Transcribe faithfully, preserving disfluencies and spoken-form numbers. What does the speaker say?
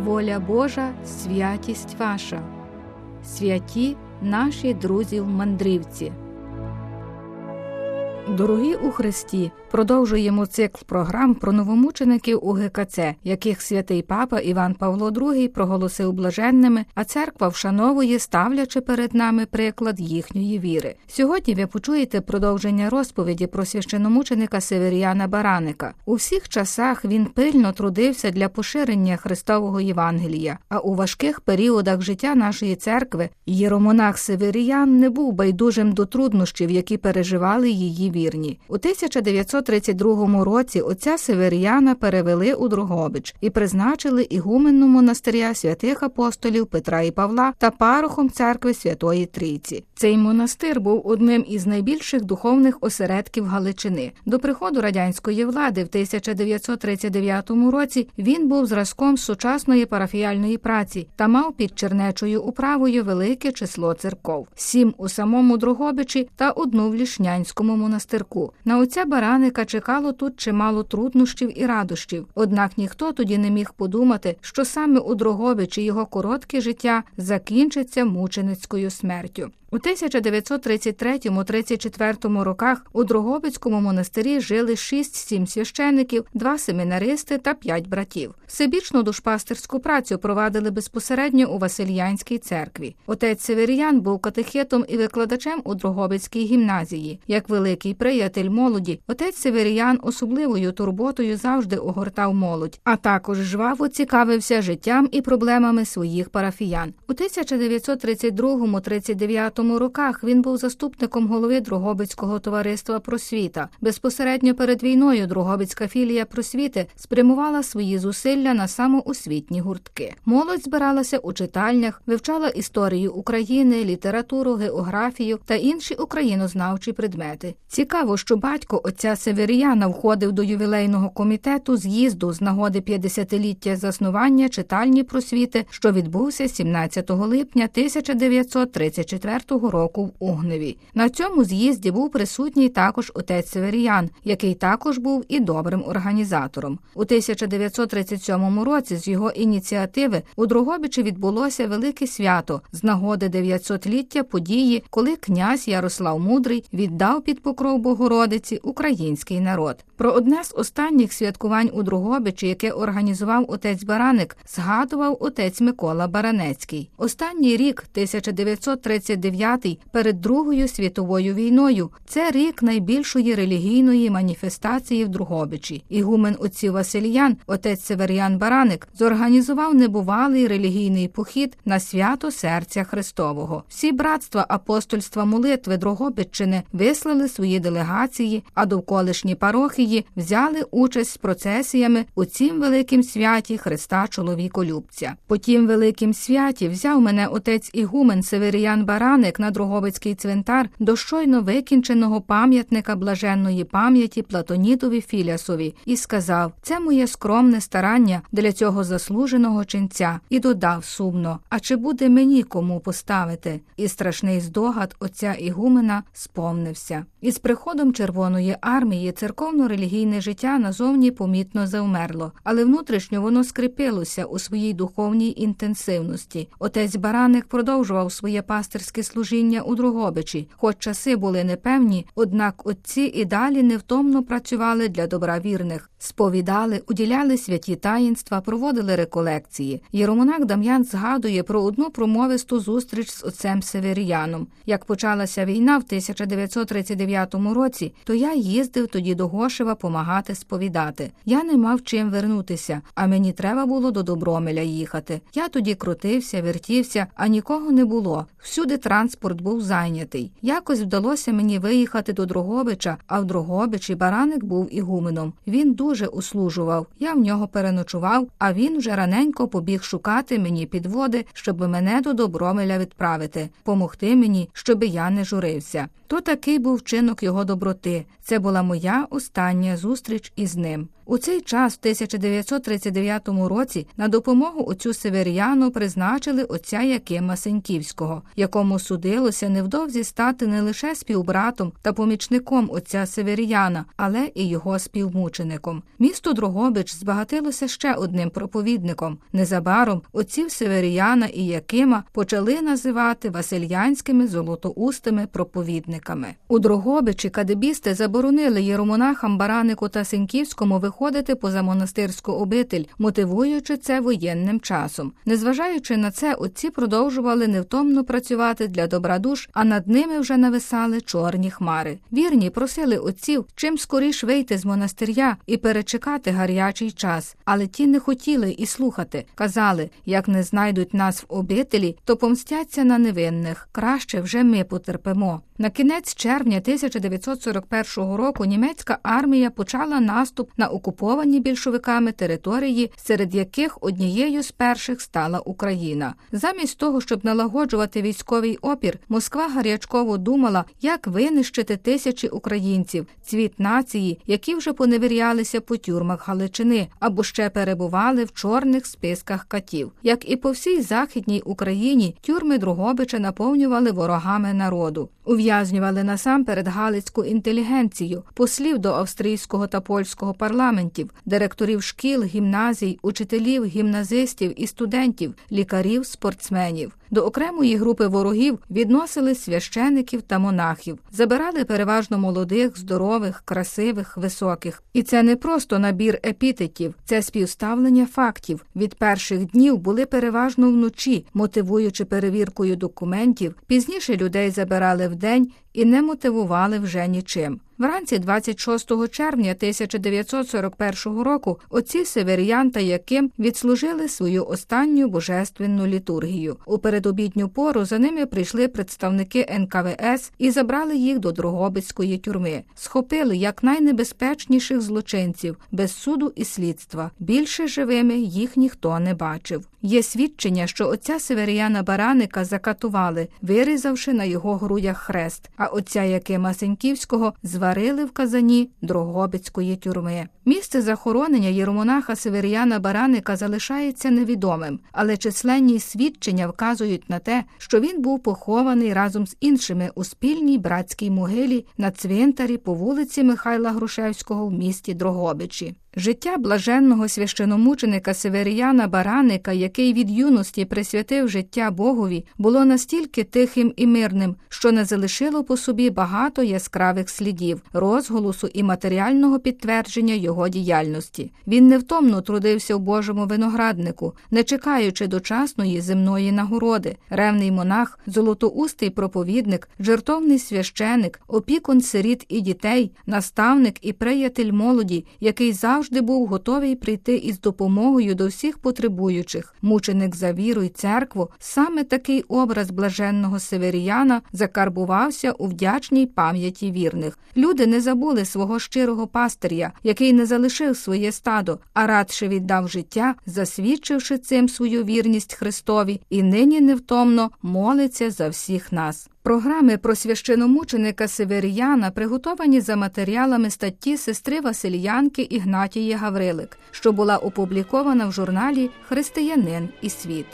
воля Божа, святість ваша. Святі наші друзів-мандрівці. Дорогі у Христі, продовжуємо цикл програм про новомучеників У Ге Ка Це, яких святий папа Іван Павло Другий проголосив блаженними, а церква вшановує, ставлячи перед нами приклад їхньої віри. Сьогодні ви почуєте продовження розповіді про священномученика Северіяна Бараника. У всіх часах він пильно трудився для поширення Христового Євангелія, а у важких періодах життя нашої церкви єромонах Северіян не був байдужим до труднощів, які переживали її віри. У тисяча дев'ятсот тридцять другому році отця Северіяна перевели у Дрогобич і призначили ігуменом монастиря святих апостолів Петра і Павла та парохом церкви Святої Трійці. Цей монастир був одним із найбільших духовних осередків Галичини. До приходу радянської влади в тисяча дев'ятсот тридцять дев'ятому році він був зразком сучасної парафіяльної праці та мав під Чернечою управою велике число церков – сім у самому Дрогобичі та одну в Лішнянському монастирі. На отця Бараника чекало тут чимало труднощів і радощів, однак ніхто тоді не міг подумати, що саме у Дрогобичі його коротке життя закінчиться мученицькою смертю. У тисяча дев'ятсот тридцять третьому – тридцять четвертому роках у Дрогобицькому монастирі жили шість-сім священників, два семінаристи та п'ять братів. Всебічну душпастерську працю провадили безпосередньо у Васильянській церкві. Отець Северіян був катехетом і викладачем у Дрогобицькій гімназії. Як великий приятель молоді, отець Северіян особливою турботою завжди огортав молодь, а також жваво цікавився життям і проблемами своїх парафіян. У тисяча дев'ятсот тридцять другому – тридцять дев'ятому У роках він був заступником голови Дрогобицького товариства «Просвіта». Безпосередньо перед війною Дрогобицька філія «Просвіти» спрямувала свої зусилля на самоосвітні гуртки. Молодь збиралася у читальнях, вивчала історію України, літературу, географію та інші українознавчі предмети. Цікаво, що батько отця Северіяна входив до ювілейного комітету з'їзду з нагоди п'ятдесятиліття заснування читальні «Просвіти», що відбувся сімнадцятого липня тисяча дев'ятсот тридцять четвертого року в Угневі. На цьому з'їзді був присутній також отець Северіян, який також був і добрим організатором. У тисяча дев'ятсот тридцять сьомому році з його ініціативи у Дрогобичі відбулося велике свято з нагоди дев'ятсотліття події, коли князь Ярослав Мудрий віддав під покров Богородиці український народ. Про одне з останніх святкувань у Дрогобичі, яке організував отець Бараник, згадував отець Микола Баранецький. Останній рік, тисяча дев'ятсот тридцять дев'ятий, перед Другою світовою війною, це рік найбільшої релігійної маніфестації в Дрогобичі. Ігумен отців Васильян, отець Северіян Бараник, зорганізував небувалий релігійний похід на свято Серця Христового. Всі братства апостольства молитви Дрогобиччини вислали свої делегації, а довколишні парохи взяли участь з процесіями у цім великім святі Христа Чоловіколюбця. По тім великім святі взяв мене отець ігумен Северіян Бараник на Дрогобицький цвинтар до щойно викінченого пам'ятника блаженної пам'яті Платонідові Філясові і сказав: «Це моє скромне старання для цього заслуженого ченця», і додав сумно: «А чи буде мені кому поставити?» І страшний здогад отця ігумена сповнився. Із приходом Червоної армії церковно-релігійне життя назовні помітно завмерло, але внутрішньо воно скріпилося у своїй духовній інтенсивності. Отець Бараник продовжував своє пастирське служіння у Дрогобичі. Хоч часи були непевні, однак отці і далі невтомно працювали для добра вірних, сповідали, уділяли святі таїнства, проводили реколекції. Єромонах Дам'ян згадує про одну промовисту зустріч з отцем Северіяном. Як почалася війна в тисяча дев'ятсот тридцять дев'ятому році, то я їздив тоді до Гошева помагати сповідати. Я не мав чим вернутися, а мені треба було до Добромеля їхати. Я тоді крутився, вертівся, а нікого не було. Всюди транспорт був зайнятий. Якось вдалося мені виїхати до Дрогобича, а в Дрогобичі Бараник був ігуменом. Він дуже услужував. Я в нього переночував, а він вже раненько побіг шукати мені підводи, щоб мене до Добромеля відправити, помогти мені, щоб я не журився. То такий був чинок його доброти. Це була моя остання зустріч із ним. У цей час, в тисяча дев'ятсот тридцять дев'ятому році, на допомогу отцю Северіяну призначили отця Якима Сеньківського, якому судилося невдовзі стати не лише співбратом та помічником отця Северіяна, але і його співмучеником. Місто Дрогобич збагатилося ще одним проповідником. Незабаром отців Северіяна і Якима почали називати васильянськими золотоустими проповідниками. У Дрогобичі кадебісти заборонили єромонахам Баранику та Сеньківському виходити поза монастирську обитель, мотивуючи це воєнним часом. Незважаючи на це, отці продовжували невтомно працювати для добра душ, а над ними вже нависали чорні хмари. Вірні просили отців чим скоріш вийти з монастиря і перечекати гарячий час, але ті не хотіли і слухати. Казали, як не знайдуть нас в обителі, то помстяться на невинних. Краще вже ми потерпимо. На кінець червня тисяча дев'ятсот сорок першого року німецька армія почала наступ на окуповані більшовиками території, серед яких однією з перших стала Україна. Замість того, щоб налагоджувати військовий опір, Москва гарячково думала, як винищити тисячі українців, цвіт нації, які вже поневірялися по тюрмах Галичини або ще перебували в чорних списках катів. Як і по всій Західній Україні, тюрми Дрогобича наповнювали ворогами народу. Ув'язнювали насамперед галицьку інтелігенцію, послів до австрійського та польського парламентів, директорів шкіл, гімназій, учителів, гімназистів і студентів, лікарів, спортсменів. До окремої групи ворогів відносили священиків та монахів. Забирали переважно молодих, здорових, красивих, високих. І це не просто набір епітетів, це співставлення фактів. Від перших днів були переважно вночі, мотивуючи перевіркою документів. Пізніше людей забирали вдень і не мотивували вже нічим. Вранці двадцять шостого червня тисяча дев'ятсот сорок першого року отці Северіян та Яким відслужили свою останню божественну літургію. У передобідню пору за ними прийшли представники ен ка ве ес і забрали їх до Дрогобицької тюрми. Схопили як найнебезпечніших злочинців, без суду і слідства. Більше живими їх ніхто не бачив. Є свідчення, що отця Северіяна Бараника закатували, вирізавши на його грудях хрест, а отця Якима Сеньківського зварили в казані Дрогобицької тюрми. Місце захоронення єромонаха Северіяна Бараника залишається невідомим, але численні свідчення вказують на те, що він був похований разом з іншими у спільній братській могилі на цвинтарі по вулиці Михайла Грушевського в місті Дрогобичі. Життя блаженного священомученика Северіяна Бараника, який від юності присвятив життя Богові, було настільки тихим і мирним, що не залишило по собі багато яскравих слідів, розголосу і матеріального підтвердження його діяльності. Він невтомно трудився в Божому винограднику, не чекаючи дочасної земної нагороди. Ревний монах, золотоустий проповідник, жертовний священик, опікун сиріт і дітей, наставник і приятель молоді, який завжди завжди був готовий прийти із допомогою до всіх потребуючих. Мученик за віру й церкву, саме такий образ блаженного Северіяна закарбувався у вдячній пам'яті вірних. Люди не забули свого щирого пастиря, який не залишив своє стадо, а радше віддав життя, засвідчивши цим свою вірність Христові, і нині невтомно молиться за всіх нас. Програми про священомученика Северіяна приготовані за матеріалами статті сестри Васильянки Ігнатії Гаврилик, що була опублікована в журналі «Християнин і світ».